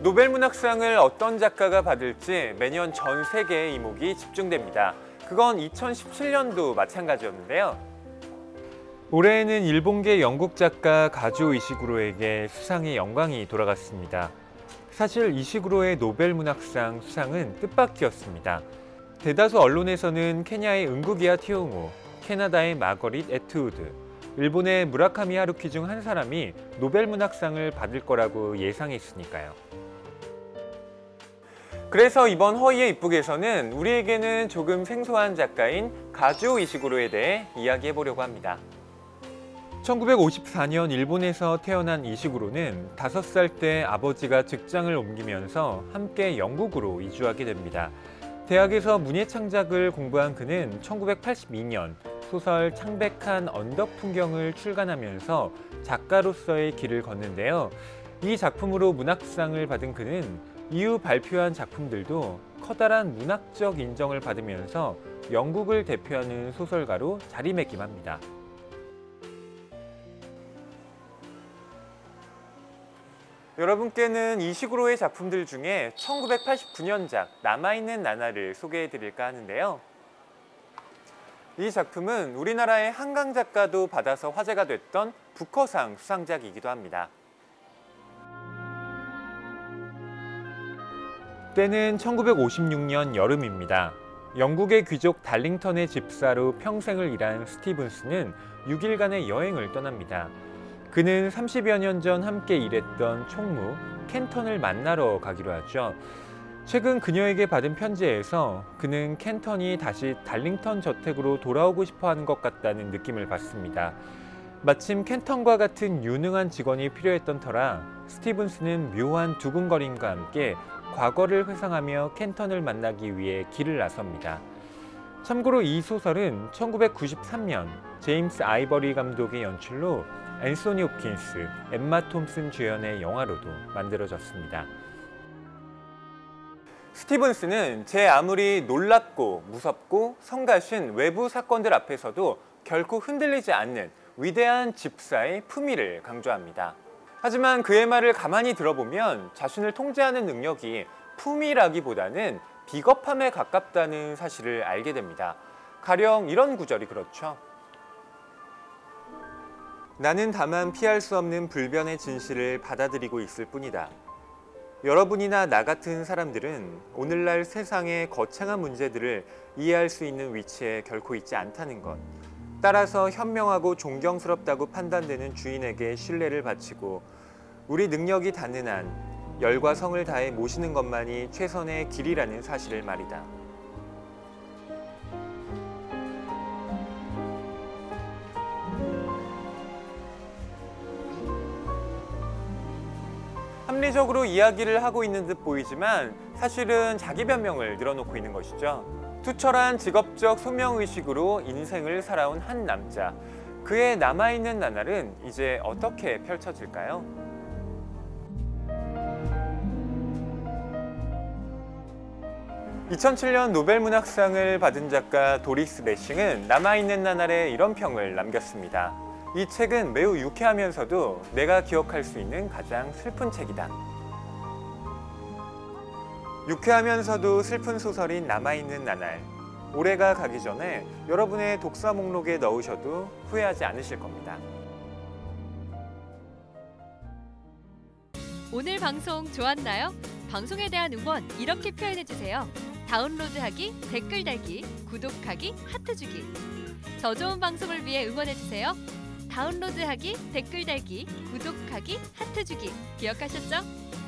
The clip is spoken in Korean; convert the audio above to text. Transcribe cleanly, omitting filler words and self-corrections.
노벨문학상을 어떤 작가가 받을지 매년 전 세계의 이목이 집중됩니다. 그건 2017년도 마찬가지였는데요. 올해에는 일본계 영국 작가 가즈오 이시구로에게 수상의 영광이 돌아갔습니다. 사실 이시구로의 노벨문학상 수상은 뜻밖이었습니다. 대다수 언론에서는 케냐의 응구기 와 티옹오, 캐나다의 마거릿 애트우드, 일본의 무라카미 하루키 중 한 사람이 노벨문학상을 받을 거라고 예상했으니까요. 그래서 이번 허이의 입북에서는 우리에게는 조금 생소한 작가인 가즈오 이시구로에 대해 이야기해보려고 합니다. 1954년 일본에서 태어난 이시구로는 5살 때 아버지가 직장을 옮기면서 함께 영국으로 이주하게 됩니다. 대학에서 문예창작을 공부한 그는 1982년 소설 창백한 언덕 풍경을 출간하면서 작가로서의 길을 걷는데요. 이 작품으로 문학상을 받은 그는 이후 발표한 작품들도 커다란 문학적 인정을 받으면서 영국을 대표하는 소설가로 자리매김합니다. 여러분께는 이시구로의 작품들 중에 1989년작 남아 있는 나날을 소개해드릴까 하는데요. 이 작품은 우리나라의 한강 작가도 받아서 화제가 됐던 부커상 수상작이기도 합니다. 때는 1956년 여름입니다. 영국의 귀족 달링턴의 집사로 평생을 일한 스티븐스는 6일간의 여행을 떠납니다. 그는 30여 년 전 함께 일했던 총무 켄턴을 만나러 가기로 하죠. 최근 그녀에게 받은 편지에서 그는 켄턴이 다시 달링턴 저택으로 돌아오고 싶어하는 것 같다는 느낌을 받습니다. 마침 켄턴과 같은 유능한 직원이 필요했던 터라 스티븐스는 묘한 두근거림과 함께 과거를 회상하며 켄턴을 만나기 위해 길을 나섭니다. 참고로 이 소설은 1993년 제임스 아이버리 감독의 연출로 앤소니 옵킨스, 엠마 톰슨 주연의 영화로도 만들어졌습니다. 스티븐스는 제 아무리 놀랍고 무섭고 성가신 외부 사건들 앞에서도 결코 흔들리지 않는 위대한 집사의 품위를 강조합니다. 하지만 그의 말을 가만히 들어보면 자신을 통제하는 능력이 품위라기보다는 비겁함에 가깝다는 사실을 알게 됩니다. 가령 이런 구절이 그렇죠. 나는 다만 피할 수 없는 불변의 진실을 받아들이고 있을 뿐이다. 여러분이나 나 같은 사람들은 오늘날 세상의 거창한 문제들을 이해할 수 있는 위치에 결코 있지 않다는 것. 따라서 현명하고 존경스럽다고 판단되는 주인에게 신뢰를 바치고 우리 능력이 닿는 한 열과 성을 다해 모시는 것만이 최선의 길이라는 사실을 말이다. 합리적으로 이야기를 하고 있는 듯 보이지만 사실은 자기 변명을 늘어놓고 있는 것이죠. 투철한 직업적 소명의식으로 인생을 살아온 한 남자. 그의 남아있는 나날은 이제 어떻게 펼쳐질까요? (2007년) 노벨문학상을 받은 작가 도리스 레싱은 남아있는 나날에 이런 평을 남겼습니다. 이 책은 매우 유쾌하면서도 내가 기억할 수 있는 가장 슬픈 책이다. 유쾌하면서도 슬픈 소설인 남아있는 나날. 올해가 가기 전에 여러분의 독서 목록에 넣으셔도 후회하지 않으실 겁니다. 오늘 방송 좋았나요? 방송에 대한 응원 이렇게 표현해주세요. 다운로드하기, 댓글 달기, 구독하기, 하트 주기. 더 좋은 방송을 위해 응원해주세요. 다운로드하기, 댓글 달기, 구독하기, 하트 주기. 기억하셨죠?